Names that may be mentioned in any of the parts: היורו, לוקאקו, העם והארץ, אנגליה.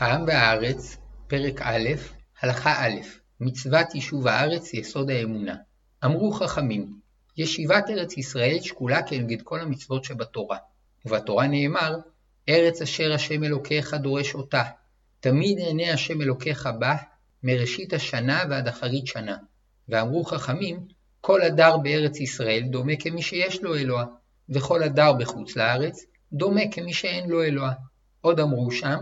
העם והארץ, פרק א', הלכה א', מצוות יישוב הארץ, יסוד האמונה. אמרו חכמים, ישיבת ארץ ישראל שקולה כנגד כל המצוות שבתורה. ובתורה נאמר, ארץ אשר השם אלוקיך דורש אותה. תמיד עיני השם אלוקיך בה, מראשית השנה ועד אחרית שנה. ואמרו חכמים, כל הדר בארץ ישראל דומה כמי שיש לו אלוה, וכל הדר בחוץ לארץ דומה כמי שאין לו אלוה. עוד אמרו שם,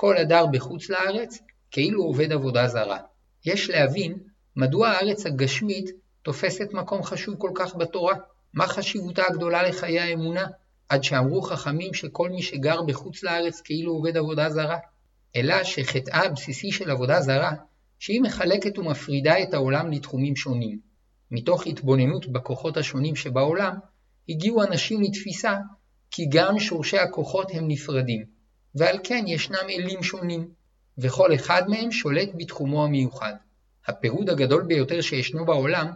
כל הדר בחוץ לארץ כאילו עובד עבודה זרה. יש להבין מדוע הארץ הגשמית תופסת מקום חשוב כל כך בתורה. מה חשיבותה הגדולה לחיי האמונה? עד שאמרו חכמים שכל מי שגר בחוץ לארץ כאילו עובד עבודה זרה. אלא שחטאה הבסיסי של עבודה זרה שהיא מחלקת ומפרידה את העולם לתחומים שונים. מתוך התבוננות בכוחות השונים שבעולם, הגיעו אנשים לתפיסה כי גם שורשי הכוחות הם נפרדים, ועל כן ישנם אלים שונים, וכל אחד מהם שולט בתחומו המיוחד. הפירוד הגדול ביותר שישנו בעולם,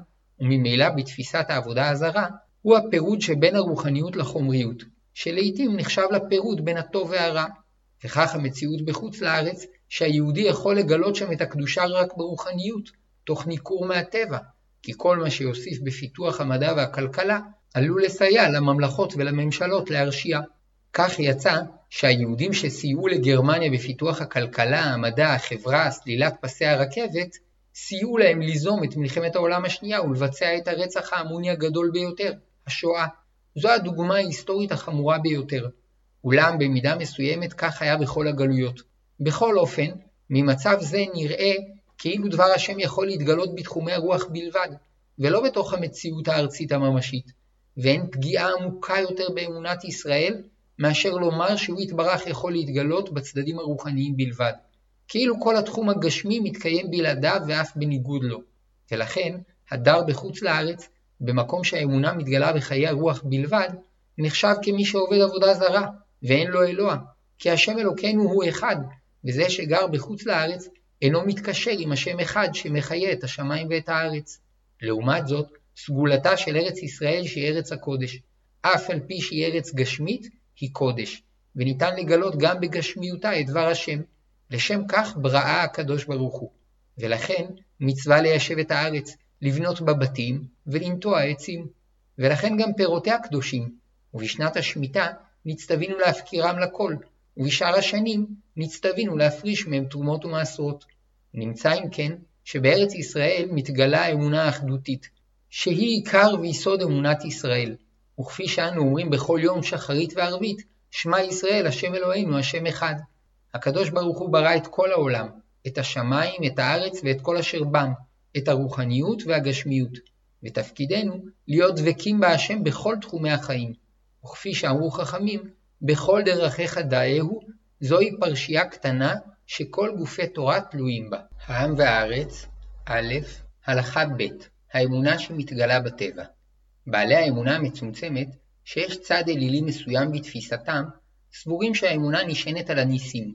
וממילא בתפיסת העבודה הזרה, הוא הפירוד שבין הרוחניות לחומריות, שלעיתים נחשב לפירוד בין הטוב והרע. וכך המציאות בחוץ לארץ, שהיהודי יכול לגלות שם את הקדושה רק ברוחניות, תוך ניכור מהטבע, כי כל מה שיוסיף בפיתוח המדע והכלכלה, עלול לסייע לממלכות ולממשלות להרשיע. כך יצא שהיהודים שסייעו לגרמניה בפיתוח הכלכלה, המדע, החברה, סלילת פסי הרכבת, סייעו להם ליזום את מלחמת העולם השנייה ולבצע את הרצח ההמוני הגדול ביותר, השואה. זו הדוגמה ההיסטורית החמורה ביותר. אולם במידה מסוימת כך היה בכל הגלויות. בכל אופן, ממצב זה נראה כאילו דבר השם יכול להתגלות בתחומי הרוח בלבד, ולא בתוך המציאות הארצית הממשית. ואין פגיעה עמוקה יותר באמונת ישראל, מאשר לומר שהוא יתברך יכול להתגלות בצדדים הרוחניים בלבד. כאילו כל התחום הגשמי מתקיים בלעדיו ואף בניגוד לו. ולכן, הדר בחוץ לארץ, במקום שהאמונה מתגלה בחיי הרוח בלבד, נחשב כמי שעובד עבודה זרה, ואין לו אלוה, כי השם אלוקינו הוא אחד, וזה שגר בחוץ לארץ אינו מתקשר עם השם אחד שמחיה את השמיים ואת הארץ. לעומת זאת, סגולתה של ארץ ישראל שהיא ארץ הקודש. אף על פי שהיא ארץ גשמית, היא קודש, וניתן לגלות גם בגשמיותה את דבר השם. לשם כך בראה הקדוש ברוך הוא. ולכן מצווה ליישב את הארץ, לבנות בבתים ולנטוע עצים, ולכן גם פירותיה קדושים. ובשנת השמיטה נצטווינו להפקירם לכל, ובשאר השנים נצטווינו להפריש מהם תרומות ומעשרות. נמצא אם כן שבארץ ישראל מתגלה האמונה האחדותית, שהיא עיקר ויסוד אמונת ישראל. וכפי שאנו אומרים בכל יום שחרית וערבית, שמע ישראל השם אלוהינו השם אחד. הקדוש ברוך הוא ברא את כל העולם, את השמיים, את הארץ ואת כל אשר בם, את הרוחניות והגשמיות. ותפקידנו להיות דבקים בהשם בכל תחומי החיים. וכפי שאמרו חכמים, בכל דרכיך דאהו, זוהי פרשייה קטנה שכל גופי תורה תלויים בה. העם והארץ, א', הלכה ב', האמונה שמתגלה בטבע. בעלי האמונה המצומצמת, שיש צד אלילי מסוים בתפיסתם, סבורים שהאמונה נשענת על הניסים,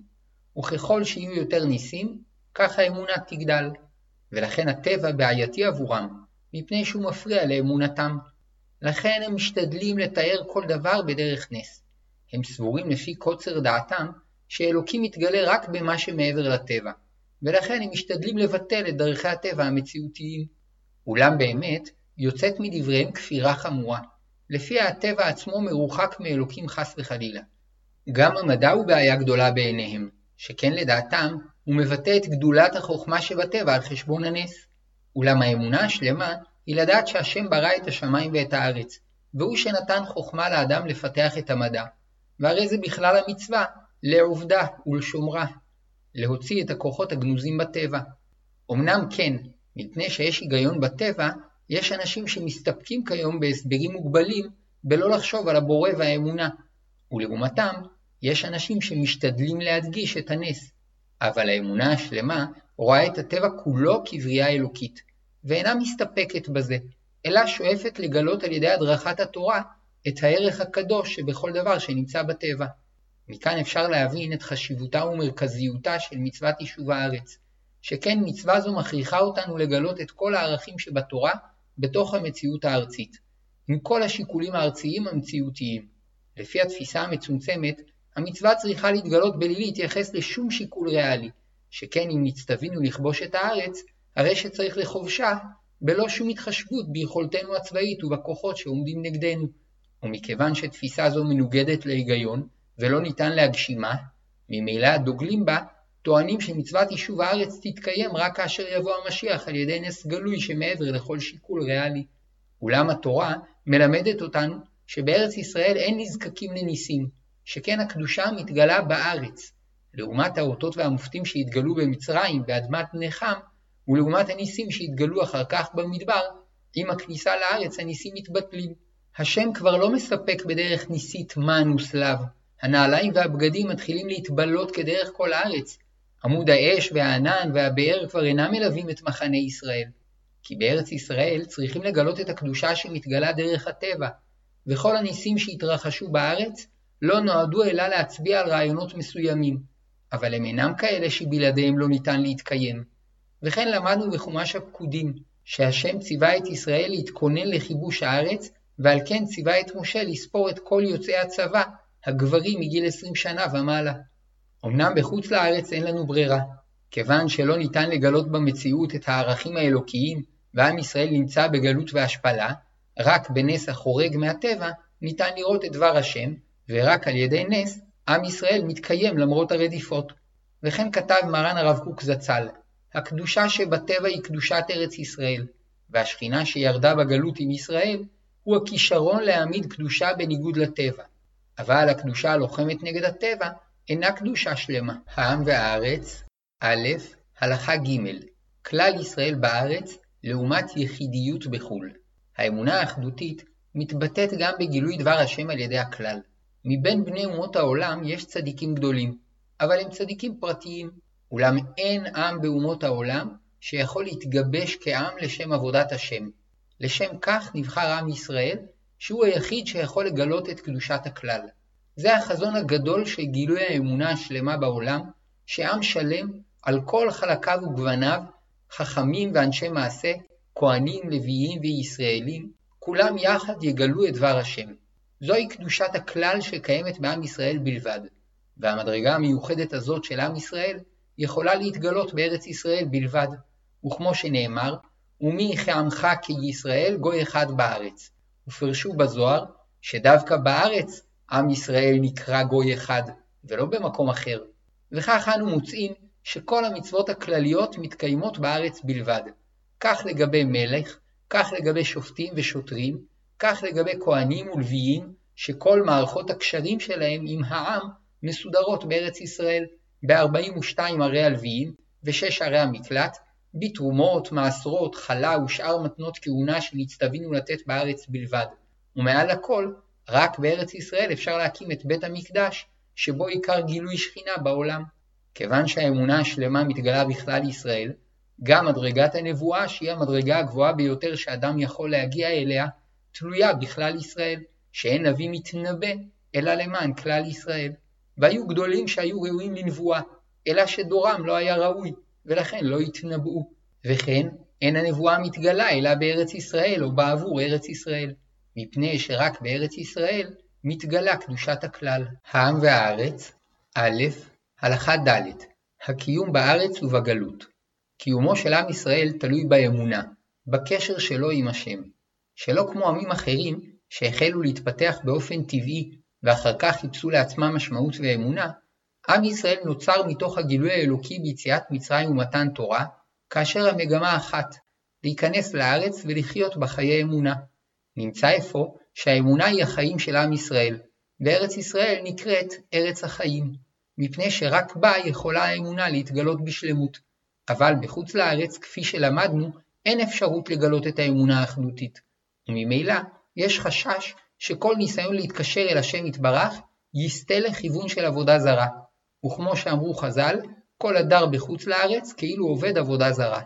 וככל שיהיו יותר ניסים, כך האמונה תגדל, ולכן הטבע בעייתי עבורם, מפני שהוא מפריע לאמונתם. לכן הם משתדלים לתאר כל דבר בדרך נס. הם סבורים לפי קוצר דעתם שאלוקים מתגלה רק במה שמעבר לטבע, ולכן הם משתדלים לבטל את דרכי הטבע המציאותיים. אולם באמת יוצאת מדבריהם כפירה חמורה, לפיה הטבע עצמו מרוחק מאלוקים חס וחלילה. גם המדע הוא בעיה גדולה בעיניהם, שכן לדעתם הוא מבטא את גדולת החוכמה שבטבע על חשבון הנס. אולם האמונה השלמה היא לדעת שהשם ברא את השמיים ואת הארץ, והוא שנתן חוכמה לאדם לפתח את המדע. והרי זה בכלל המצווה, לעובדה ולשומרה, להוציא את הכוחות הגנוזים בטבע. אמנם כן, מפני שיש היגיון בטבע, יש אנשים שמסתפקים כיום בהסברים מוגבלים, בלא לחשוב על הבורא והאמונה. ולעומתם, יש אנשים שמשתדלים להדגיש את הנס. אבל האמונה השלמה רואה את הטבע כולו כבריאה אלוקית, ואינה מסתפקת בזה, אלא שואפת לגלות על ידי הדרכת התורה את הערך הקדוש שבכל דבר שנמצא בטבע. מכאן אפשר להבין את חשיבותה ומרכזיותה של מצוות יישוב הארץ, שכן מצווה זו מכריחה אותנו לגלות את כל הערכים שבתורה בתוך המציאות הארצית, עם כל השיקולים הארציים המציאותיים. לפי התפיסה המצומצמת, המצווה צריכה להתגלות בלי להתייחס לשום שיקול ריאלי, שכן אם נצטווינו לכבוש את הארץ, הרי שצריך לכובשה, בלא שום התחשבות ביכולתנו הצבאית ובכוחות שעומדים נגדנו. ומכיוון שתפיסה זו מנוגדת להיגיון ולא ניתן להגשימה, ממילא הדוגלים בה טוענים שמצוות יישוב הארץ תתקיים רק כאשר יבוא המשיח על ידי נס גלוי שמעבר לכל שיקול ריאלי. אולם התורה מלמדת אותנו שבארץ ישראל אין נזקקים לניסים, שכן הקדושה מתגלה בארץ. לעומת האותות והמופתים שהתגלו במצרים באדמת נחם, ולעומת הניסים שהתגלו אחר כך במדבר, עם הכניסה לארץ הניסים מתבטלים. השם כבר לא מספק בדרך ניסית מן וסלב. הנעליים והבגדים מתחילים להתבלות כדרך כל הארץ. עמוד האש והענן והבאר כבר אינם מלווים את מחנה ישראל. כי בארץ ישראל צריכים לגלות את הקדושה שמתגלה דרך הטבע, וכל הניסים שהתרחשו בארץ לא נועדו אלא להצביע על רעיונות מסוימים, אבל הם אינם כאלה שבלעדיהם לא ניתן להתקיים. וכן למדנו בחומש הפקודים, שהשם ציווה את ישראל להתכונן לכיבוש הארץ, ועל כן ציווה את משה לספור את כל יוצאי הצבא, הגברים מגיל 20 שנה ומעלה. אמנם בחוץ לארץ אין לנו ברירה, כיוון שלא ניתן לגלות במציאות את הערכים האלוקיים, ועם ישראל נמצא בגלות והשפלה, רק בנס החורג מהטבע ניתן לראות את דבר השם, ורק על ידי נס עם ישראל מתקיים למרות הרדיפות. וכן כתב מרן הרב קוק זצ"ל, הקדושה שבטבע היא קדושת ארץ ישראל, והשכינה שירדה בגלות עם ישראל הוא הכישרון להעמיד קדושה בניגוד לטבע. אבל הקדושה הלוחמת נגד הטבע אינה קדושה שלמה. העם והארץ, א', הלכה ג', כלל ישראל בארץ לעומת יחידיות בחול. האמונה האחדותית מתבטאת גם בגילוי דבר השם על ידי הכלל. מבין בני אומות העולם יש צדיקים גדולים, אבל הם צדיקים פרטיים. אולם אין עם באומות העולם שיכול להתגבש כעם לשם עבודת השם. לשם כך נבחר עם ישראל, שהוא היחיד שיכול לגלות את קדושת הכלל. זה החזון הגדול של גילוי האמונה השלמה בעולם, שעם שלם על כל חלקיו וגווניו, חכמים ואנשי מעשה, כהנים, לוויים וישראלים, כולם יחד יגלו את דבר השם. זוהי קדושת הכלל שקיימת בעם ישראל בלבד, והמדרגה המיוחדת הזאת של עם ישראל יכולה להתגלות בארץ ישראל בלבד, וכמו שנאמר, ומי כעמך כישראל גוי אחד בארץ. ופרשו בזוהר שדווקא בארץ עם ישראל נקרא גוי אחד, ולא במקום אחר. וכך אנו מוצאים שכל המצוות הכלליות מתקיימות בארץ בלבד. כך לגבי מלך, כך לגבי שופטים ושוטרים, כך לגבי כהנים ולוויים, שכל מערכות הקשרים שלהם עם העם מסודרות בארץ ישראל, ב-42 ערי הלוויים ו6 ערי המקלט, בתרומות, מעשרות, חלה ושאר מתנות כהונה שנצטווינו לתת בארץ בלבד. ומעל הכל, רק בארץ ישראל אפשר להקים את בית המקדש, שבו עיקר גילוי שכינה בעולם. כיוון שהאמונה השלמה מתגלה בכלל ישראל, גם מדרגת הנבואה, שהיא המדרגה הגבוהה ביותר שאדם יכול להגיע אליה, תלויה בכלל ישראל, שאין נביא מתנבא, אלא למען כלל ישראל. והיו גדולים שהיו ראויים לנבואה, אלא שדורם לא היה ראוי, ולכן לא התנבאו. וכן, אין הנבואה מתגלה אלא בארץ ישראל או בעבור ארץ ישראל, מפני שרק בארץ ישראל מתגלה קדושת הכלל. העם והארץ, א', הלכה ד', הקיום בארץ ובגלות. קיומו של עם ישראל תלוי באמונה, בקשר שלו עם השם. שלא כמו עמים אחרים שהחלו להתפתח באופן טבעי ואחר כך חיפשו לעצמם משמעות ואמונה, עם ישראל נוצר מתוך הגילוי האלוקי ביציאת מצרים ומתן תורה, כאשר המגמה אחת, להיכנס לארץ ולחיות בחיי אמונה. נמצא איפה שהאמונה היא החיים של עם ישראל, וארץ ישראל נקראת ארץ החיים, מפני שרק בה יכולה האמונה להתגלות בשלמות. אבל בחוץ לארץ, כפי שלמדנו, אין אפשרות לגלות את האמונה האחדותית. וממילא יש חשש שכל ניסיון להתקשר אל השם יתברך יסטה לכיוון של עבודה זרה. וכמו שאמרו חז"ל, כל אדר בחוץ לארץ כאילו עובד עבודה זרה.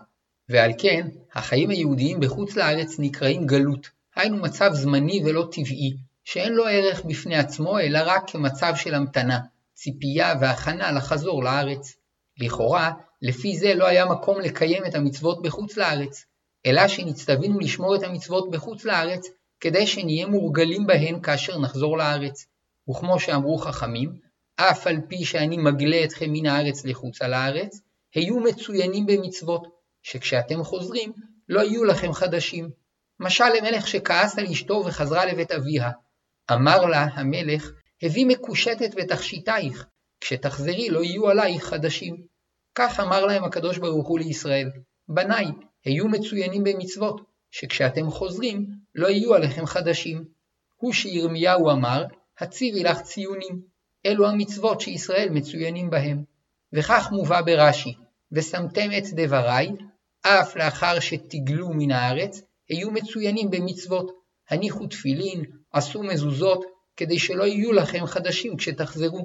ועל כן, החיים היהודיים בחוץ לארץ נקראים גלות, היינו מצב זמני ולא טבעי, שאין לו ערך בפני עצמו אלא רק כמצב של המתנה, ציפייה והכנה לחזור לארץ. לכאורה, לפי זה לא היה מקום לקיים את המצוות בחוץ לארץ, אלא שנצטווינו לשמור את המצוות בחוץ לארץ, כדי שנהיה מורגלים בהן כאשר נחזור לארץ. וכמו שאמרו חכמים, אף על פי שאני מגלה אתכם מן הארץ לחוץ על הארץ, היו מצוינים במצוות, שכשאתם חוזרים לא יהיו לכם חדשים. משל למלך שכעס על אשתו וחזרה לבית אביה. אמר לה המלך, הביא מקושטת בתכשיטייך, כשתחזרי לא יהיו עלייך חדשים. כך אמר להם הקדוש ברוך הוא לישראל, בניי, היו מצוינים במצוות, שכשאתם חוזרים לא יהיו עליכם חדשים. הוא שירמיהו אמר, הציבי לך ציונים, אלו המצוות שישראל מצוינים בהם. וכך מובא ברש"י, ושמתם את דבריי, אף לאחר שתגלו מן הארץ, היו מצוינים במצוות, הניחו תפילין, עשו מזוזות, כדי שלא יהיו לכם חדשים כשתחזרו.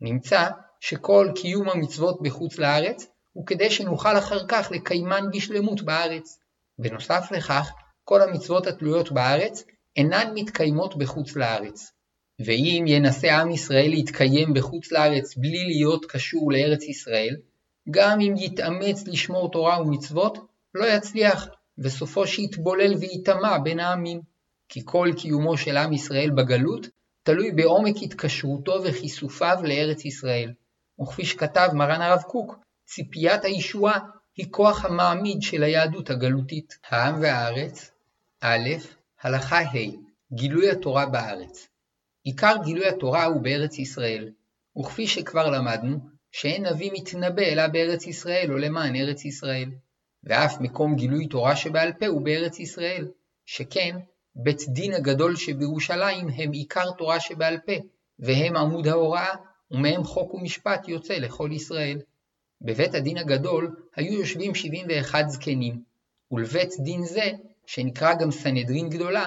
נמצא שכל קיום המצוות בחוץ לארץ, הוא כדי שנוכל אחר כך לקיימן בשלמות בארץ. בנוסף לכך, כל המצוות התלויות בארץ, אינן מתקיימות בחוץ לארץ. ואם ינסה עם ישראל להתקיים בחוץ לארץ בלי להיות קשור לארץ ישראל, גם אם יתאמץ לשמור תורה ומצוות, לא יצליח, וסופו שיתבולל ויתמע בין העמים. כי כל קיומו של עם ישראל בגלות תלוי בעומק התקשרותו וכיסופיו לארץ ישראל. וכפי שכתב מרן הרב קוק, ציפיית הישועה היא כוח המעמיד של היהדות הגלותית. העם והארץ, א', הלכה ה', גילוי התורה בארץ. עיקר גילוי התורה הוא בארץ ישראל, וכפי שכבר למדנו, שאין נביא מתנבא אלא בארץ ישראל או למען ארץ ישראל, ואף מקום גילוי תורה שבעל פה הוא בארץ ישראל, שכן בית דין הגדול שבירושלים הם עיקר תורה שבעל פה, והם עמוד ההוראה, ומהם חוק ומשפט יוצא לכל ישראל. בבית הדין הגדול היו יושבים 71 זקנים, ולבית דין זה, שנקרא גם סנהדרין גדולה,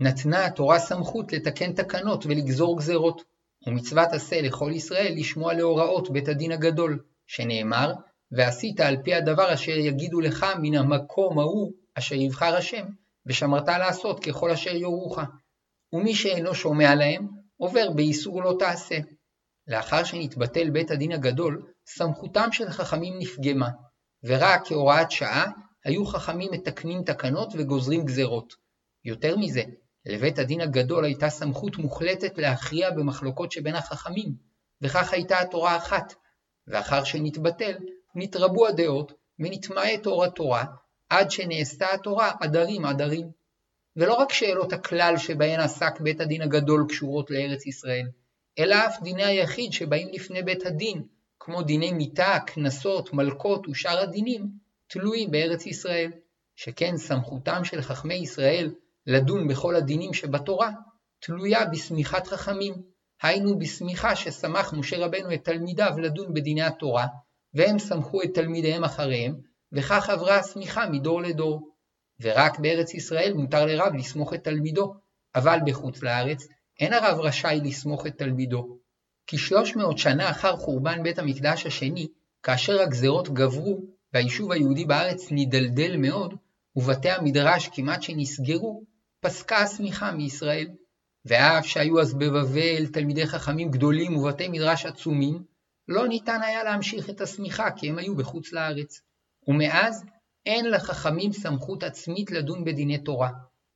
נתנה התורה סמכות לתקן תקנות ולגזור גזרות, ומצוות עשה לכל ישראל לשמוע להוראות בית הדין הגדול, שנאמר, ועשית על פי הדבר אשר יגידו לך מן המקום ההוא אשר יבחר השם, ושמרת לעשות ככל אשר יורוך. ומי שאינו שומע להם, עובר באיסור לא תעשה. לאחר שנתבטל בית הדין הגדול, סמכותם של חכמים נפגמה, ורק כהוראת שעה היו חכמים מתקנים תקנות וגוזרים גזרות. יותר מזה, לבית הדין הגדול הייתה סמכות מוחלטת להכריע במחלוקות שבין החכמים, וכך הייתה התורה אחת, ואחר שנתבטל, נתרבו הדעות ונתמעט אור התורה, עד שנעשתה התורה עדרים עדרים. ולא רק שאלות הכלל שבהן עסק בית הדין הגדול קשורות לארץ ישראל, אלא אף דיני היחיד שבאים לפני בית הדין, כמו דיני מיתה, כנסות, מלכות ושאר הדינים, תלויים בארץ ישראל, שכן סמכותם של חכמי ישראל לדון בכל הדינים שבתורה, תלויה בסמיכת חכמים, היינו בסמיכה שסמך משה רבנו את תלמידיו לדון בדיני התורה, והם סמכו את תלמידיהם אחריהם, וכך עברה הסמיכה מדור לדור. ורק בארץ ישראל מותר לרב לסמוך את תלמידו, אבל בחוץ לארץ אין הרב רשאי לסמוך את תלמידו. כ-300 שנה אחר חורבן בית המקדש השני, כאשר הגזרות גברו והיישוב היהודי בארץ נדלדל מאוד, ובתי המדרש כמעט שנסגרו, פסקה הסמיכה מישראל. ואף שהיו אז בבבל תלמידי חכמים גדולים ובתי מדרש עצומים, לא ניתן היה להמשיך את הסמיכה כי הם היו בחוץ לארץ. ומאז אין לחכמים סמכות עצמית לדון בדיני תורה,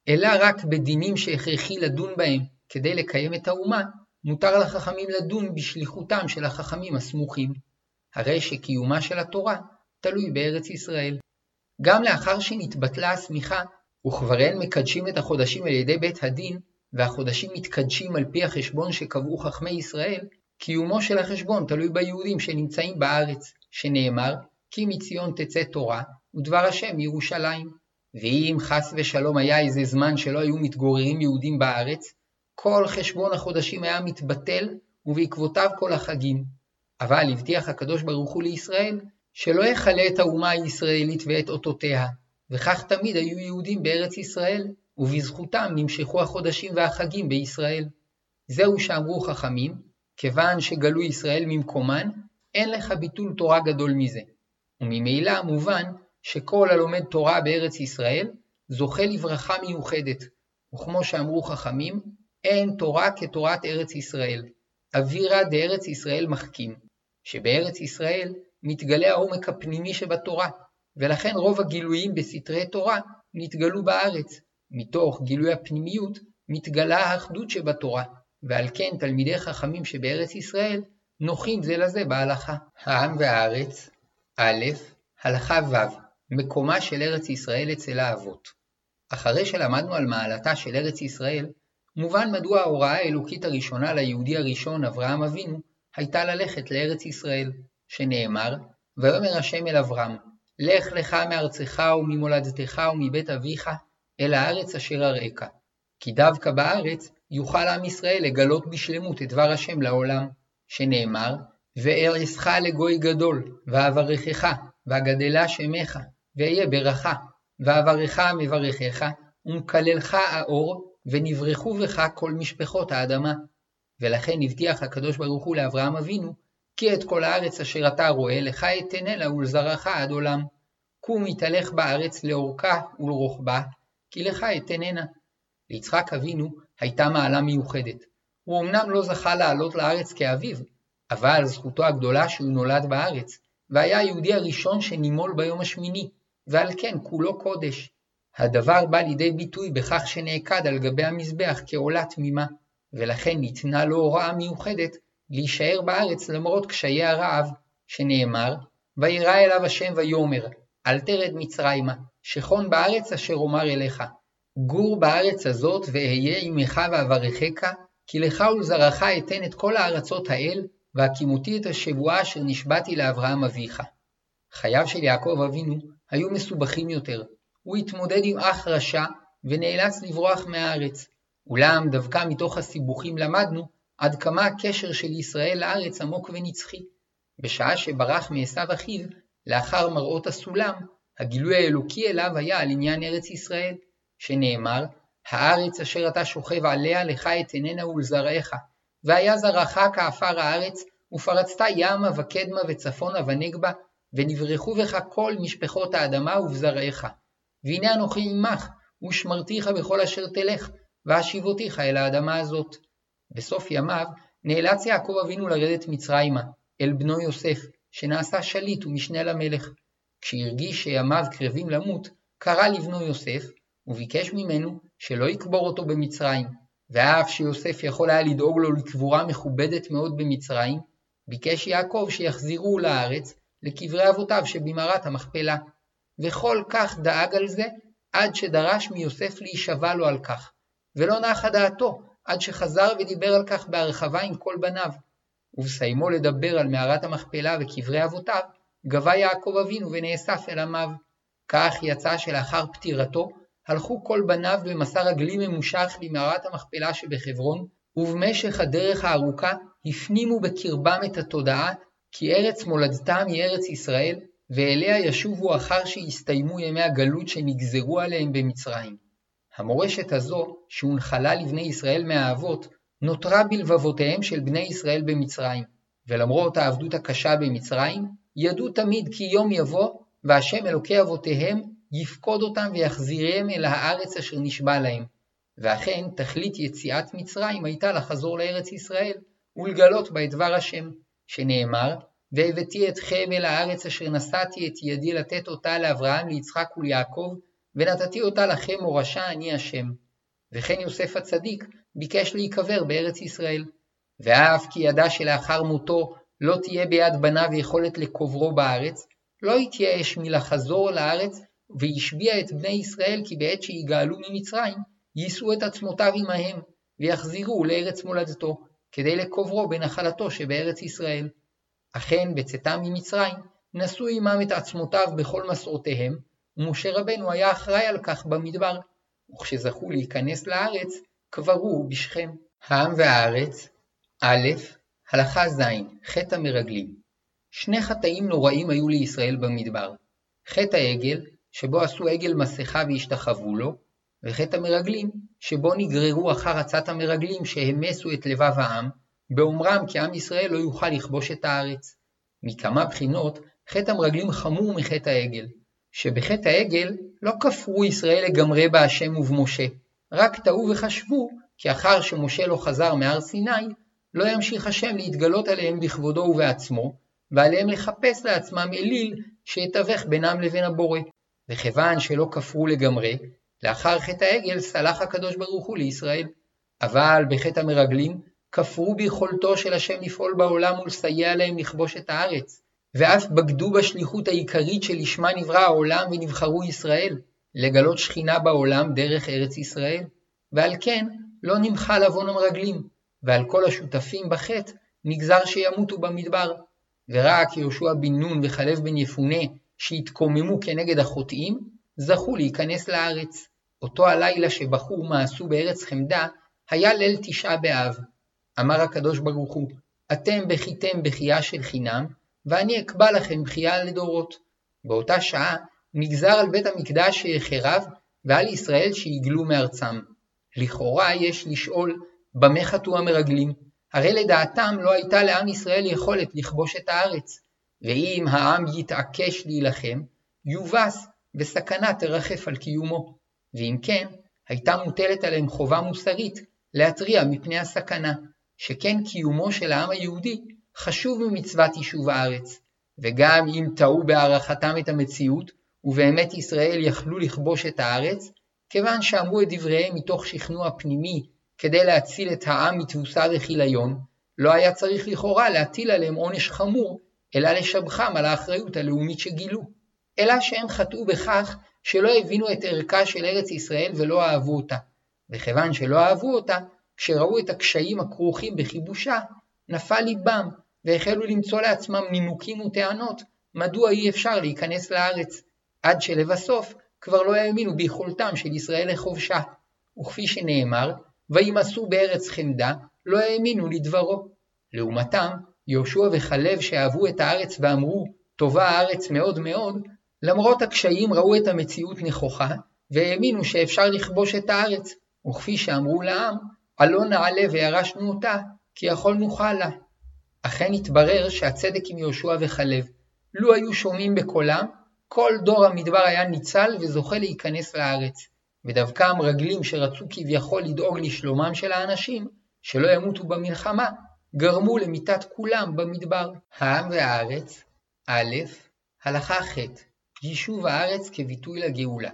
אלא רק בדינים שהכרחי לדון בהם כדי לקיים את האומה, מותר לחכמים לדון בשליחותם של החכמים הסמוכים. הרי שקיומה של התורה תלוי בארץ ישראל. גם לאחר שנתבטלה הסמיכה, וכברן מקדשים את החודשים על ידי בית הדין, והחודשים מתקדשים על פי החשבון שקבעו חכמי ישראל, קיומו של החשבון תלוי ביהודים שנמצאים בארץ, שנאמר, כי מציון תצא תורה, ודבר השם ירושלים. ואם חס ושלום היה איזה זמן שלא היו מתגוררים יהודים בארץ, כל חשבון החודשים היה מתבטל, ובעקבותיו כל החגים. אבל הבטיח הקדוש ברוך הוא לישראל, שלא יחלה את האומה הישראלית ואת אותותיה, וכך תמיד היו יהודים בארץ ישראל, ובזכותם נמשכו החודשים והחגים בישראל. זהו שאמרו חכמים, כיוון שגלו ישראל ממקומן, אין לך ביטול תורה גדול מזה. וממילא מובן שכל הלומד תורה בארץ ישראל זוכה לברכה מיוחדת, וכמו שאמרו חכמים, אין תורה כתורת ארץ ישראל, אווירא דארץ ישראל מחכים, שבארץ ישראל מתגלה העומק הפנימי שבתורה, ולכן רוב הגילויים בסתרי תורה נתגלו בארץ. מתוך גילוי הפנימיות מתגלה האחדות שבתורה, ועל כן תלמידי חכמים שבארץ ישראל נוחים זה לזה בהלכה. העם והארץ, א', הלכה ו', מקומה של ארץ ישראל אצל האבות. אחרי שלמדנו על מעלתה של ארץ ישראל, מובן מדוע ההוראה האלוקית הראשונה ליהודי הראשון, אברהם אבינו, הייתה ללכת לארץ ישראל, שנאמר, ויאמר השם אל אברהם, לך לך מארצך וממולדתך ומבית אביך, אל הארץ אשר אראך. כי דווקא בארץ יוכל עם ישראל לגלות בשלמות את דבר השם לעולם, שנאמר, וארסך לגוי גדול, ואברכך, ואגדלה שמך, ואהיה ברכה, ואברך מברכך, ומקללך האור, ונברחו בך כל משפחות האדמה. ולכן הבטיח הקדוש ברוך הוא לאברהם אבינו, כי את כל הארץ אשר אתה רואה, לך אתנה לה ולזרעך עד עולם. קום יתהלך בארץ לאורכה ולרוחבה, כי לך אתננה. ליצחק אבינו הייתה מעלה מיוחדת. הוא אמנם לא זכה לעלות לארץ כאביו, אבל זכותו הגדולה שהוא נולד בארץ, והיה היהודי הראשון שנימול ביום השמיני, ועל כן כולו קודש. הדבר בא לידי ביטוי בכך שנעקד על גבי המזבח כעולה תמימה, ולכן ניתנה לו הוראה מיוחדת להישאר בארץ למרות קשיי הרעב, שנאמר, וירא אליו השם ויאמר, אל תרד מצרימה, שכון בארץ אשר אומר אליך, גור בארץ הזאת ואהיה עמך ואברכך, כי לך ולזרעך אתן את כל הארצות האל, והקימותי את השבועה אשר נשבעתי לאברהם אביך. חייו של יעקב אבינו היו מסובכים יותר. הוא התמודד עם אח רשע ונאלץ לברוח מהארץ. אולם דווקא מתוך הסיבוכים למדנו עד כמה הקשר של ישראל לארץ עמוק ונצחי. בשעה שברח מעשיו אחיו לאחר מראות הסולם, הגילוי האלוקי אליו היה על עניין ארץ ישראל, שנאמר, הארץ אשר אתה שוכב עליה לך אתננה ולזרעך, והיה זרעך כעפר הארץ, ופרצת ימה וקדמה וצפונה ונגבה, ונברחו בך כל משפחות האדמה ובזרעך. והנה אנוכי עמך, ושמרתיך בכל אשר תלך, והשיבותיך אל האדמה הזאת. בסוף ימיו נאלץ יעקב אבינו לרדת מצרימה, אל בנו יוסף, שנעשה שליט ומשנה למלך. כשהרגיש שימיו קרבים למות, קרא לבנו יוסף, וביקש ממנו שלא יקבור אותו במצרים. ואף שיוסף יכול היה לדאוג לו לקבורה מכובדת מאוד במצרים, ביקש יעקב שיחזירו לארץ לקברי אבותיו שבמערת המכפלה. וכל כך דאג על זה עד שדרש מיוסף להישבע לו על כך. ולא נחה דעתו עד שחזר ודיבר על כך בהרחבה עם כל בניו. ובסיימו לדבר על מערת המכפלה וקברי אבותיו, גבה יעקב אבינו ונאסף אל עמיו. כך יצא שלאחר פטירתו, הלכו כל בניו במסע רגלי ממושך למערת המכפלה שבחברון, ובמשך הדרך הארוכה הפנימו בקרבם את התודעה, כי ארץ מולדתם היא ארץ ישראל, ואליה ישובו אחר שיסתיימו ימי הגלות שנגזרו עליהם במצרים. המורשת הזו, שהונחלה לבני ישראל מהאבות, נותרה בלבבותיהם של בני ישראל במצרים, ולמרות העבדות הקשה במצרים, ידעו תמיד כי יום יבוא, והשם אלוקי אבותיהם, יפקוד אותם ויחזיריהם אל הארץ אשר נשבע להם. ואכן, תכלית יציאת מצרים הייתה לחזור לארץ ישראל, ולגלות בה את דבר השם, שנאמר, והבאתי אתכם אל הארץ אשר נשאתי את ידי לתת אותה לאברהם, ליצחק וליעקב, ונתתי אותה לכם מורשה אני השם. וכן יוסף הצדיק ביקש להיקבר בארץ ישראל, ואף כי ידע שלאחר מותו לא תהיה ביד בניו יכולת לקוברו בארץ, לא התייאש מלחזור לארץ, וישביע את בני ישראל כי בעת שיגאלו ממצרים, יישאו את עצמותיו עמהם, ויחזירו לארץ מולדתו, כדי לקוברו בנחלתו שבארץ ישראל. אכן בצאתם ממצרים, נשאו עמם את עצמותיו בכל מסורותיהם, ומשה רבנו היה אחראי על כך במדבר, וכשזכו להיכנס לארץ, קברו בשכם. העם והארץ, א', הלכה ז', חטא המרגלים. שני חטאים נוראים היו לישראל במדבר. חטא העגל, שבו עשו עגל מסכה והשתחוו לו, וחטא המרגלים, שבו נגררו אחר עצת המרגלים שהמסו את לבב העם, באומרם כי עם ישראל לא יוכל לכבוש את הארץ. מכמה בחינות, חטא המרגלים חמור מחטא העגל, שבחטא העגל לא כפרו ישראל לגמרי בהשם ובמשה, רק טעו וחשבו כי אחר שמשה לא חזר מהר סיני, לא ימשיך השם להתגלות עליהם בכבודו ובעצמו, ועליהם לחפש לעצמם אליל שיתווך בינם לבין הבורא. וכיוון שלא כפרו לגמרי, לאחר חטא העגל סלח הקדוש ברוך הוא לישראל. אבל בחטא המרגלים כפרו ביכולתו של השם לפעול בעולם ולסייע להם לכבוש את הארץ, ואף בגדו בשליחות העיקרית שלשמה נברא העולם ונבחרו ישראל, לגלות שכינה בעולם דרך ארץ ישראל. ועל כן לא נמחל עוון המרגלים, ועל כל השותפים בחטא נגזר שימותו במדבר. וראה כי יהושע בן נון וחלב בן יפונה שהתקוממו כנגד החוטאים, זכו להיכנס לארץ. אותו הלילה שבחו ומעשו בארץ חמדה, היה ליל 9 באב. אמר הקדוש ברוך הוא, אתם בכיתם בכייה של חינם, ואני אקבע לכם בכייה לדורות. באותה שעה נגזר על בית המקדש שהחרב, ועל ישראל שהגלו מארצם. לכאורה יש לשאול, במה חטאו המרגלים? הרי לדעתם לא הייתה לעם ישראל יכולת לכבוש את הארץ. ואם העם יתעקש להילחם, יובס וסכנה תרחף על קיומו. ואם כן, הייתה מוטלת עליהם חובה מוסרית להתריע מפני הסכנה, שכן קיומו של העם היהודי חשוב ממצוות יישוב הארץ. וגם אם טעו בהערכתם את המציאות, ובאמת ישראל יכלו לכבוש את הארץ, כיוון שאמרו את דבריהם מתוך שכנוע פנימי כדי להציל את העם מתבוסה וחיליון, לא היה צריך לכאורה להטיל עליהם עונש חמור, אלא לשבחם על האחריות הלאומית שגילו. אלא שהם חטאו בכך שלא הבינו את ערכה של ארץ ישראל ולא אהבו אותה. וכיוון שלא אהבו אותה, כשראו את הקשיים הכרוכים בכיבושה, נפל ליבם והחלו למצוא לעצמם נימוקים וטענות מדוע אי אפשר להיכנס לארץ, עד שלבסוף כבר לא האמינו ביכולתם של ישראל לחובשה. וכפי שנאמר, ואם עשו בארץ חמדה, לא האמינו לדברו. לעומתם, יהושע וחלב שאהבו את הארץ ואמרו, טובה הארץ מאוד מאוד, למרות הקשיים ראו את המציאות נכוחה, והאמינו שאפשר לכבוש את הארץ, וכפי שאמרו לעם, עלו נעלה וירשנו אותה, כי יכולנו חלה. אכן התברר שהצדק עם יהושע וחלב, לו היו שומעים בקולם, כל דור המדבר היה ניצל וזוכה להיכנס לארץ, ודווקא המרגלים שרצו כביכול לדאוג לשלומם של האנשים, שלא ימותו במלחמה, גרמו למיתת כולם במדבר. העם והארץ, א', הלכה ח', יישוב הארץ כביטוי לגאולה.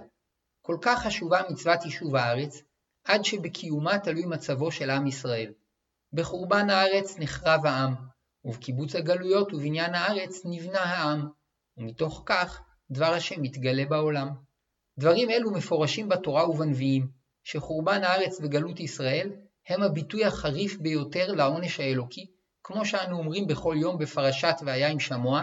כל כך חשובה מצוות יישוב הארץ, עד שבקיומה תלוי מצבו של עם ישראל. בחורבן הארץ נחרב העם, ובקיבוץ הגלויות ובניין הארץ נבנה העם, ומתוך כך דבר השם מתגלה בעולם. דברים אלו מפורשים בתורה ובנביאים, שחורבן הארץ וגלות ישראל הם הביטוי החריף ביותר לעונש האלוקי, כמו שאנו אומרים בכל יום בפרשת והיה עם שמוע,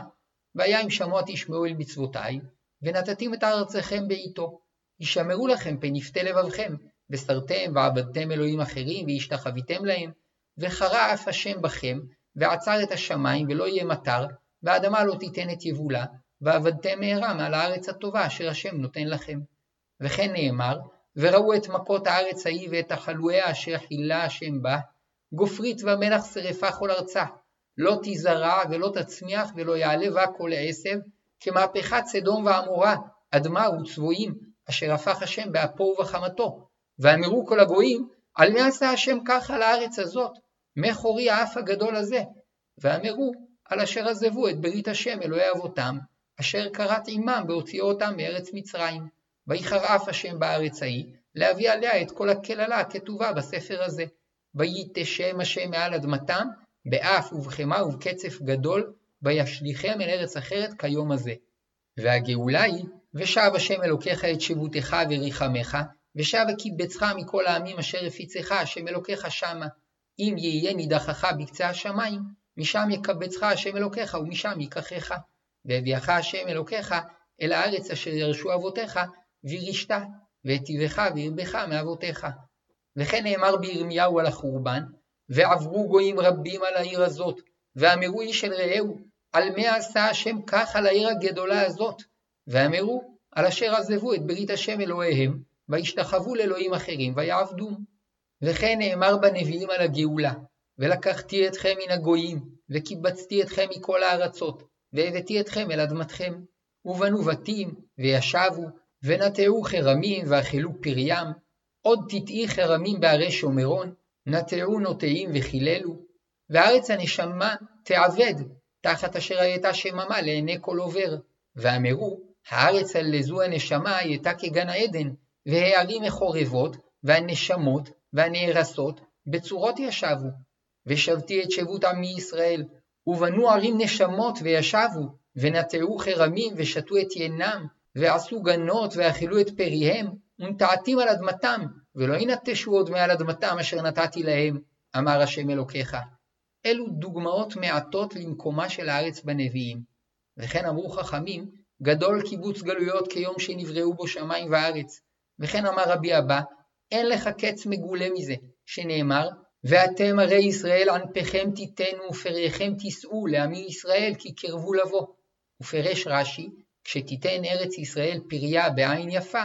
והיה עם שמוע תשמעו אל מצוותיי, ונתתים את ארצכם בעיתו, ישמרו לכם פנפתה לבבכם, וסרתם ועבדתם אלוהים אחרים, והשתחוויתם להם, וחרה אף השם בכם, ועצר את השמיים ולא יהיה מטר, והאדמה לא תיתן את יבולה, ועבדתם מהרה מעל הארץ הטובה אשר השם נותן לכם. וכן נאמר, וראו את מכות הארץ ההיא ואת החלויה אשר חילה השם בה, גופרית ומלח שרפה כל ארצה, לא תזרע ולא תצמיח ולא יעלה בה כל עשב, כמהפכת סדום ועמורה, אדמה וצבועים, אשר הפך השם באפו ובחמתו. ואמרו כל הגויים, על מה עשה השם ככה לארץ הזאת, מה חורי האף הגדול הזה? ואמרו, על אשר עזבו את ברית השם אלוהי אבותם, אשר קראת עמם והוציאו אותם מארץ מצרים, ויחר אף השם בארץ ההיא, להביא עליה את כל הכללה הכתובה בספר הזה, ויתשם השם מעל אדמתם, באף ובחמה ובקצף גדול, וישליחם אל ארץ אחרת כיום הזה. והגאולה היא, ושב השם אלוקיך את שבותך וריחמך, ושב וקיבצך מכל העמים אשר הפיצך השם אלוקיך שמה, אם יהיה נידחך בקצה השמיים, משם יקבצך השם אלוקיך ומשם ייקחך. והביאך השם אלוקיך אל הארץ אשר ירשו אבותיך, וירשתה, והטיבך והרבך מאבותיך. וכן נאמר בירמיהו על החורבן, ועברו גויים רבים על העיר הזאת, ואמרו איש אל רעהו, על מה עשה השם כך על העיר הגדולה הזאת? ואמרו, על אשר עזבו את ברית השם אלוהיהם, וישתחוו לאלוהים אחרים, ויעבדום. וכן נאמר בנביאים על הגאולה, ולקחתי אתכם מן הגויים, וקיבצתי אתכם מכל הארצות, והבאתי אתכם אל אדמתכם, ובנו בתים, וישבו, ונטעו חרמים, ואכלו פריים, עוד תטעי חרמים בערי שומרון, נטעו נוטעים וחיללו, והארץ הנשמה תעבד, תחת אשר הייתה שממה לעיני כל עובר, ואמרו, הארץ על לזו הנשמה הייתה כגן העדן, והערים מחורבות, והנשמות, והנהרסות, בצורות ישבו, ושבתי את שבות עמי ישראל, ובנו ערים נשמות וישבו, ונטעו חרמים ושתו את ינם, ועשו גנות ואכילו את פריהם, ונטעתים על אדמתם, ולא ינטשו עוד מעל אדמתם אשר נתתי להם, אמר השם אלוקיך. אלו דוגמאות מעטות למקומה של הארץ בנביאים. וכן אמרו חכמים, גדול קיבוץ גלויות כיום שנבראו בו שמיים וארץ. וכן אמר רבי אבא, אין לך קץ מגולה מזה, שנאמר, ואתם הרי ישראל ענפיכם תיתנו ופריכם תישאו לעמי ישראל כי קרבו לבוא. ופרש רש"י, כשתיתן ארץ ישראל פריה בעין יפה,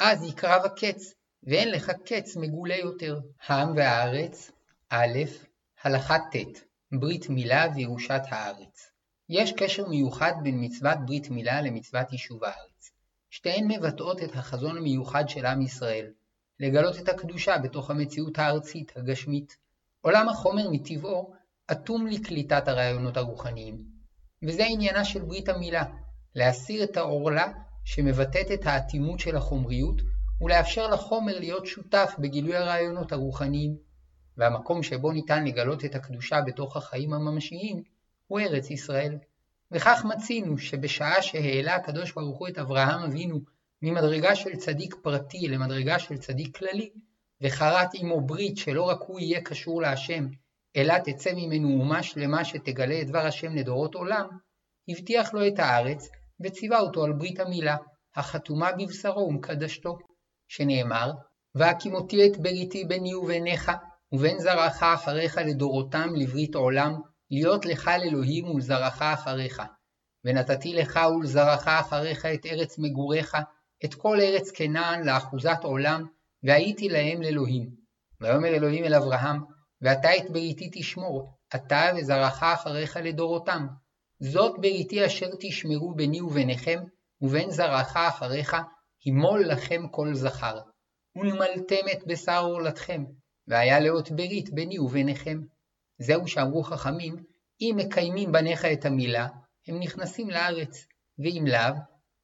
אז יקרב הקץ, ואין לך קץ מגולה יותר. העם והארץ, א', הלכה ט', ברית מילה וירושת הארץ. יש קשר מיוחד בין מצוות ברית מילה למצוות יישוב הארץ. שתיהן מבטאות את החזון המיוחד של עם ישראל, לגלות את הקדושה בתוך המציאות הארצית, הגשמית. עולם החומר מטבעו אטום לקליטת הרעיונות הרוחניים. וזה עניינה של ברית המילה, להסיר את העורלה שמבטאת את האטימות של החומריות, ולאפשר לחומר להיות שותף בגילוי הרעיונות הרוחניים. והמקום שבו ניתן לגלות את הקדושה בתוך החיים הממשיים, הוא ארץ ישראל. וכך מצינו שבשעה שהעלה הקדוש ברוך הוא את אברהם אבינו, ממדרגה של צדיק פרטי למדרגה של צדיק כללי, וחרת עמו ברית שלא רק הוא יהיה קשור להשם, אלא תצא ממנו אומה שלמה שתגלה את דבר השם לדורות עולם, הבטיח לו את הארץ וציווה אותו על ברית המילה, החתומה בבשרו ומקדשתו, שנאמר, והקימותי את בריתי ביני וביניך, ובין זרעך אחריך לדורותם לברית עולם, להיות לך לאלוהים ולזרעך אחריך. ונתתי לך ולזרעך אחריך את ארץ מגוריך, את כל ארץ כנען לאחוזת עולם, והייתי להם לאלוהים. ויאמר אלוהים אל אברהם, ואתה את בריתי תשמור, אתה וזרעך אחריך לדורותם. זאת בריתי אשר תשמרו ביני וביניכם, ובין זרעך אחריך, הימול לכם כל זכר. ונמלתם את בשר עורלתכם, והיה לאות ברית ביני וביניכם. זהו שאמרו חכמים, אם מקיימים בניך את המילה, הם נכנסים לארץ, ואם לאו,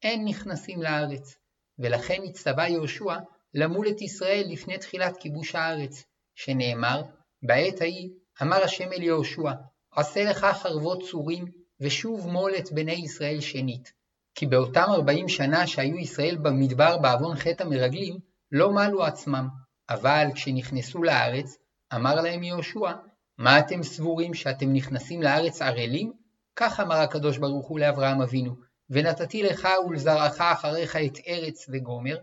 אין נכנסים לארץ. ולכן הצטווה יהושע למול את ישראל לפני תחילת כיבוש הארץ, שנאמר, בעת ההיא, אמר השם אל יהושע, עשה לך חרבות צורים, ושוב מול את בני ישראל שנית. כי באותם 40 שנה שהיו ישראל במדבר בעוון חטא המרגלים, לא מלו עצמם. אבל כשנכנסו לארץ, אמר להם יהושע, מה אתם סבורים שאתם נכנסים לארץ ערלים? כך אמר הקדוש ברוך הוא לאברהם אבינו, ונתתי לך ולזרעך אחריך את ארץ וגומר,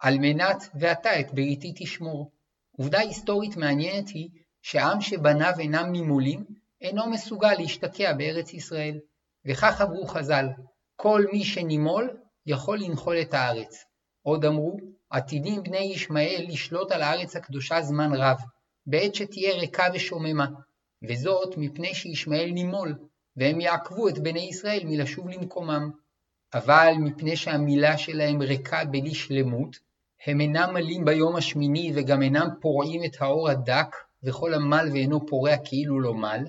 על מנת ואתה את בריתי תשמור. עובדה היסטורית מעניינת היא, שהעם שבניו אינם ממולים, אינו מסוגל להשתקע בארץ ישראל. וכך אמרו חז"ל, כל מי שנימול יכול לנחול את הארץ. עוד אמרו, עתידים בני ישמעאל לשלוט על הארץ הקדושה זמן רב, בעת שתהיה ריקה ושוממה, וזאת מפני שישמעאל נימול, והם יעקבו את בני ישראל מלשוב למקומם. אבל מפני שהמילה שלהם ריקה בלי שלמות, הם אינם מלאים ביום השמיני וגם אינם פורעים את האור הדק, וכל המל ואינו פורע כאילו לא מל,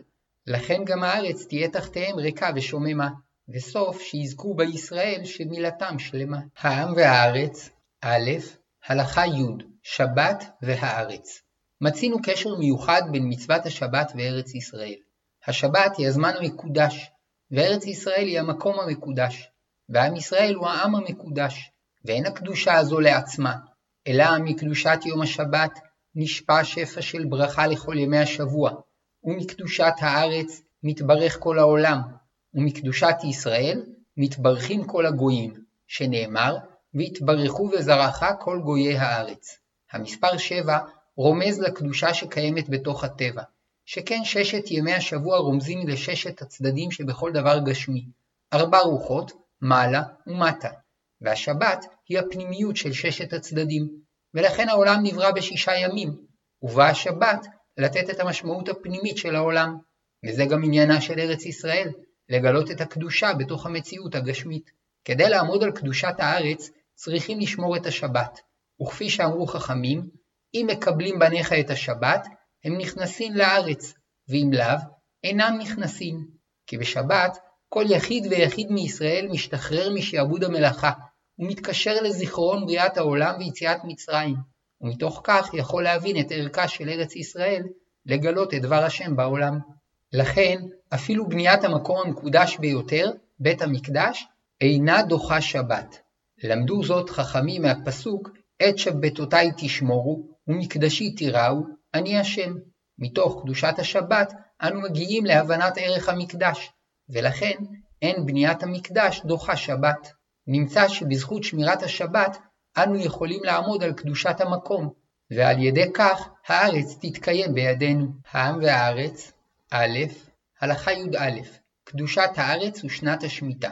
לכן גם הארץ תהיה תחתיהם ריקה ושוממה, וסוף שיזכו בישראל שמילתם שלמה. העם והארץ, א', הלכה י', שבת והארץ. מצינו קשר מיוחד בין מצוות השבת וארץ ישראל. השבת היא הזמן המקודש, וארץ ישראל היא המקום המקודש, ועם ישראל הוא העם המקודש, ואין הקדושה הזו לעצמה, אלא מקדושת יום השבת נשפע שפע של ברכה לכל ימי השבוע, ומקדושת הארץ מתברך כל העולם, ומקדושת ישראל מתברכים כל הגויים, שנאמר, והתברכו וזרעך כל גויי הארץ. המספר 7 רומז לקדושה שקיימת בתוך הטבע, שכן ששת ימי השבוע רומזים לששת הצדדים שבכל דבר גשמי, 4 רוחות, מעלה ומטה, והשבת היא הפנימיות של ששת הצדדים, ולכן העולם נברא ב6 ימים, ובה השבת לתת את המשמעות הפנימית של העולם, וזה גם עניינה של ארץ ישראל, לגלות את הקדושה בתוך המציאות הגשמית. כדי לעמוד על קדושת הארץ צריכים לשמור את השבת, וכפי שאמרו חכמים, אם מקבלים בניך את השבת, הם נכנסים לארץ, ואם לאו, אינם נכנסים, כי בשבת כל יחיד ויחיד מישראל משתחרר משעבוד המלאכה, ומתקשר לזיכרון בריאת העולם ויציאת מצרים, ומתוך כך יכול להבין את ערכה של ארץ ישראל לגלות את דבר השם בעולם. לכן, אפילו בניית המקום המקודש ביותר, בית המקדש, אינה דוחה שבת. למדו זאת חכמים מהפסוק, את שבתותיי תשמורו ומקדשי תיראו, אני השם. מתוך קדושת השבת, אנו מגיעים להבנת ערך המקדש, ולכן אין בניית המקדש דוחה שבת. נמצא שבזכות שמירת השבת, אנו יכולים לעמוד על קדושת המקום, ועל ידי כך הארץ תתקיים בידינו. העם והארץ, א', הלכה י"א, קדושת הארץ ושנת השמיטה.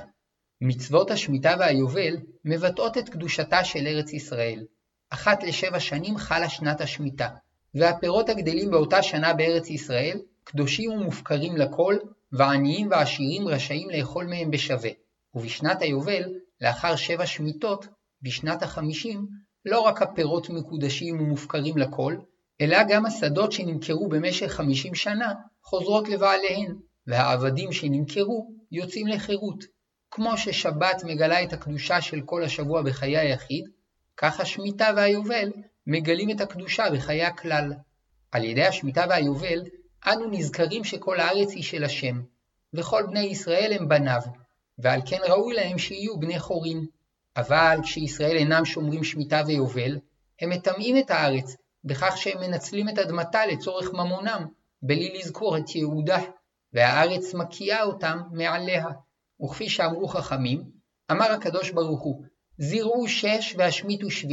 מצוות השמיטה והיובל מבטאות את קדושתה של ארץ ישראל. 1 ל-7 שנים חלה שנת השמיטה, והפירות הגדלים באותה שנה בארץ ישראל קדושים ומופקרים לכל, ועניים ועשירים רשאים לאכול מהם בשווה. ובשנת היובל, לאחר 7 שמיטות, בשנת ה-50, לא רק הפירות מקודשים ומופקרים לכל, אלא גם השדות שנמכרו במשך 50 שנה חוזרות לבעליהן, והעבדים שנמכרו יוצאים לחירות. כמו ששבת מגלה את הקדושה של כל השבוע בחיי היחיד, כך השמיטה והיובל מגלים את הקדושה בחיי הכלל. על ידי השמיטה והיובל, אנו נזכרים שכל הארץ היא של השם, וכל בני ישראל הם בניו, ועל כן ראוי להם שיהיו בני חורין. אבל כשישראל אינם שומרים שמיטה ויובל, הם מטמאים את הארץ, בכך שהם מנצלים את אדמתה לצורך ממונם, בלי לזכור את יהודה, והארץ מקיאה אותם מעליה. וכפי שאמרו חכמים, אמר הקדוש ברוך הוא, זירעו 6 והשמיטו 7,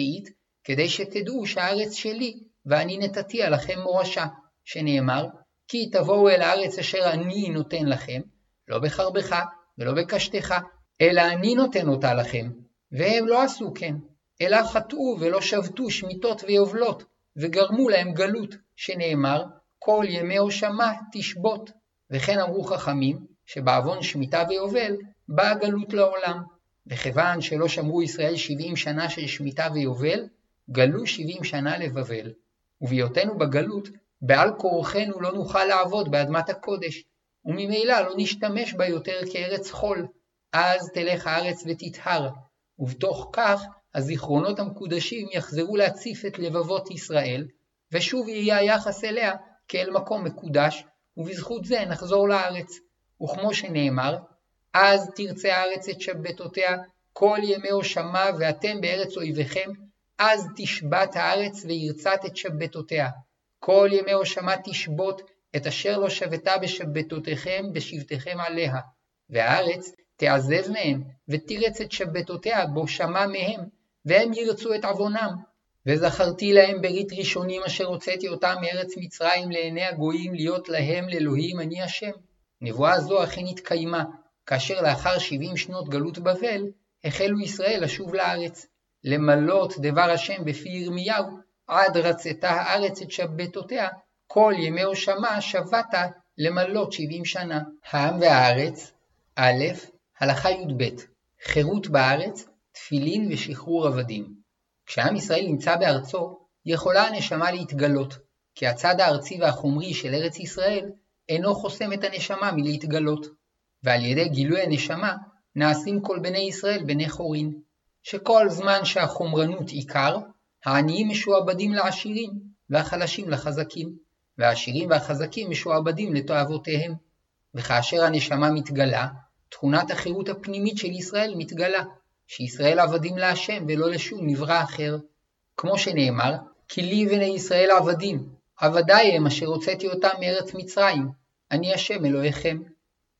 כדי שתדעו שהארץ שלי, ואני נתתי עליכם מורשה, שנאמר, כי תבואו אל הארץ אשר אני נותן לכם, לא בחרבך ולא בקשתך, אלא אני נותן אותה לכם. והם לא עשו כן, אלא חטאו ולא שבתו שמיטות ויובלות, וגרמו להם גלות, שנאמר, כל ימי הושמה תשבות. וכן אמרו חכמים, שבעוון שמיטה ויובל, באה גלות לעולם. וכיוון שלא שמרו ישראל 70 שנה של שמיטה ויובל, גלו 70 שנה לבבל. וביותנו בגלות, בעל כורחנו לא נוכל לעבוד באדמת הקודש, וממילא לא נשתמש בה יותר כארץ חול, אז תלך הארץ ותתהר, ובתוך כך הזיכרונות המקודשים יחזרו להציף את לבבות ישראל, ושוב יהיה היחס אליה כאל מקום מקודש, ובזכות זה נחזור לארץ. וכמו שנאמר, אז תרצה הארץ את שבתותיה כל ימי הושמה ואתם בארץ אויביכם, אז תשבת הארץ וירצת את שבתותיה. כל ימי הושמה תשבות את אשר לא שבתה בשבתותיכם בשבתכם עליה, והארץ תעזב מהם ותרץ את שבתותיה בו שמע מהם, והם ירצו את עוונם. וזכרתי להם ברית ראשונים אשר הוצאתי אותם מארץ מצרים לעיני הגויים להיות להם לאלוהים אני השם. נבואה זו אכן התקיימה, כאשר לאחר 70 שנות גלות בבל, החלו ישראל לשוב לארץ, למלות דבר השם בפי ירמיהו, עד רצתה הארץ את שבתותיה, כל ימי הושמה שבתה למלות 70 שנה. העם והארץ, א', הלכה י"ב, חירות בארץ, תפילין ושחרור עבדים. כשעם ישראל נמצא בארצו, יכולה הנשמה להתגלות, כי הצד הארצי והחומרי של ארץ ישראל אינו חוסם את הנשמה מלהתגלות, ועל ידי גילוי הנשמה נעשים כל בני ישראל בני חורין, שכל זמן שהחומרנות עיקר, העניים משועבדים לעשירים והחלשים לחזקים, והעשירים והחזקים משועבדים לתועבותיהם. וכאשר הנשמה מתגלה, תכונת החירות הפנימית של ישראל מתגלה, שישראל עבדים להשם ולא לשום נברא אחר. כמו שנאמר, כי לי בני ישראל עבדים, עבדיי הם אשר הוצאתי אותם מארץ מצרים, אני השם אלוהיכם.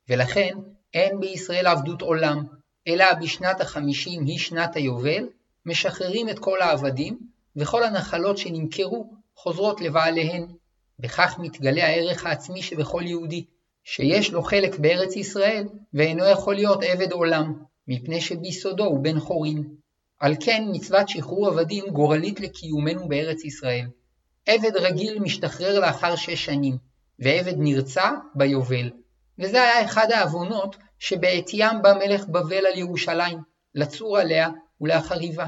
ולכן אין בישראל עבדות עולם, אלא בשנת ה-50 היא שנת היובל, משחררים את כל העבדים, וכל הנחלות שנמכרו חוזרות לבעליהן. בכך מתגלה הערך העצמי שבכל יהודי, שיש לו חלק בארץ ישראל, ואינו יכול להיות עבד עולם, מפני שביסודו הוא בן חורין. על כן מצוות שחרור עבדים גורלית לקיומנו בארץ ישראל. עבד רגיל משתחרר לאחר 6 שנים, ועבד נרצע ביובל. וזה היה אחד העוונות שבעתיים בא מלך בבל על ירושלים, לצור עליה ולהחריבה.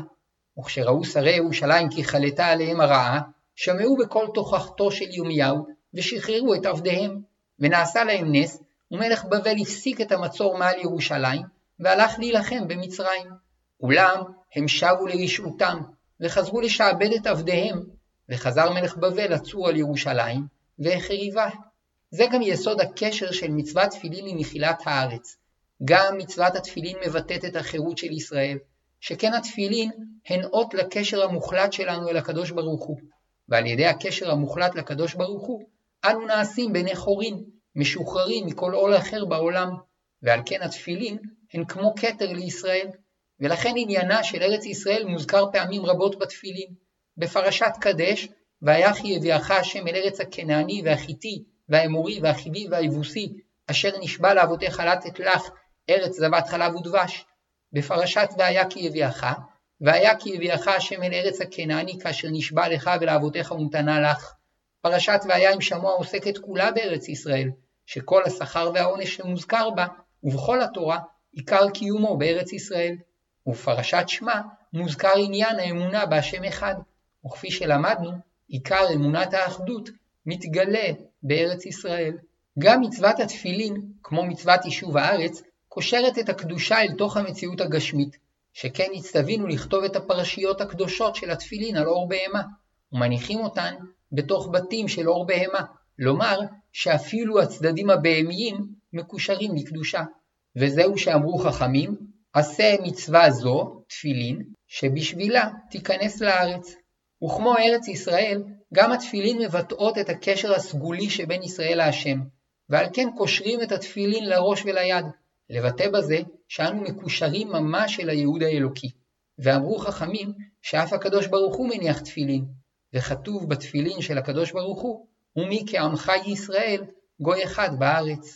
וכשראו שרי ירושלים כי חלתה עליהם הרעה, שמעו בכל תוכחתו של ירמיהו, ושחררו את עבדיהם, ונעשה להם נס, ומלך בבל הפסיק את המצור מעל ירושלים, והלך להילחם במצרים. אולם הם שבו לרשעותם, וחזרו לשעבד את עבדיהם, וחזר מלך בבל לצור על ירושלים, והחריבה. זה גם יסוד הקשר של מצוות תפילין לנפילת הארץ. גם מצוות התפילין מבטאת את החירות של ישראל, שכן התפילין הן אות לקשר המוחלט שלנו אל הקדוש ברוך הוא. ועל ידי הקשר המוחלט לקדוש ברוך הוא, אנו נעשים בני חורין, משוחררים מכל עול אחר בעולם, ועל כן התפילין הן כמו כתר לישראל, ולכן עניינה של ארץ ישראל מוזכר פעמים רבות בתפילין. בפרשת קדש, ויחי הביאך השם אל ארץ הכנעני והחיתי והאמורי והחיבי והיבוסי, אשר נשבע לאבותיך לתת לך, ארץ זבת חלב ודבש. בפרשת והיה כי הביאך, והיה כי הביאך השם אל ארץ הכנעני, כאשר נשבע לך ולאבותיך ונתנה לך. פרשת והיה עם שמוע עוסקת כולה בארץ ישראל, שכל השכר והעונש שמוזכר בה, ובכל התורה, עיקר קיומו בארץ ישראל. ובפרשת שמה מוזכר עניין האמונה בהשם אחד, וכפי שלמדנו, עיקר אמונת האחדות מתגלה בארץ ישראל. גם מצוות התפילין, כמו מצוות יישוב הארץ, קושרת את הקדושה אל תוך המציאות הגשמית, שכן הצטווינו לכתוב את הפרשיות הקדושות של התפילין על אור בהמה, ומניחים אותן בתוך בתים של אור בהמה, לומר שאפילו הצדדים הבהמיים מקושרים לקדושה. וזהו שאמרו חכמים, עשה מצווה זו, תפילין, שבשבילה תיכנס לארץ. וכמו ארץ ישראל, גם התפילין מבטאות את הקשר הסגולי שבין ישראל להשם, ועל כן קושרים את התפילין לראש וליד, לבטא בזה שאנו מקושרים ממש אל הייעוד האלוקי. ואמרו חכמים שאף הקדוש ברוך הוא מניח תפילין, וכתוב בתפילין של הקדוש ברוך הוא, ומי כעמך ישראל, גוי אחד בארץ.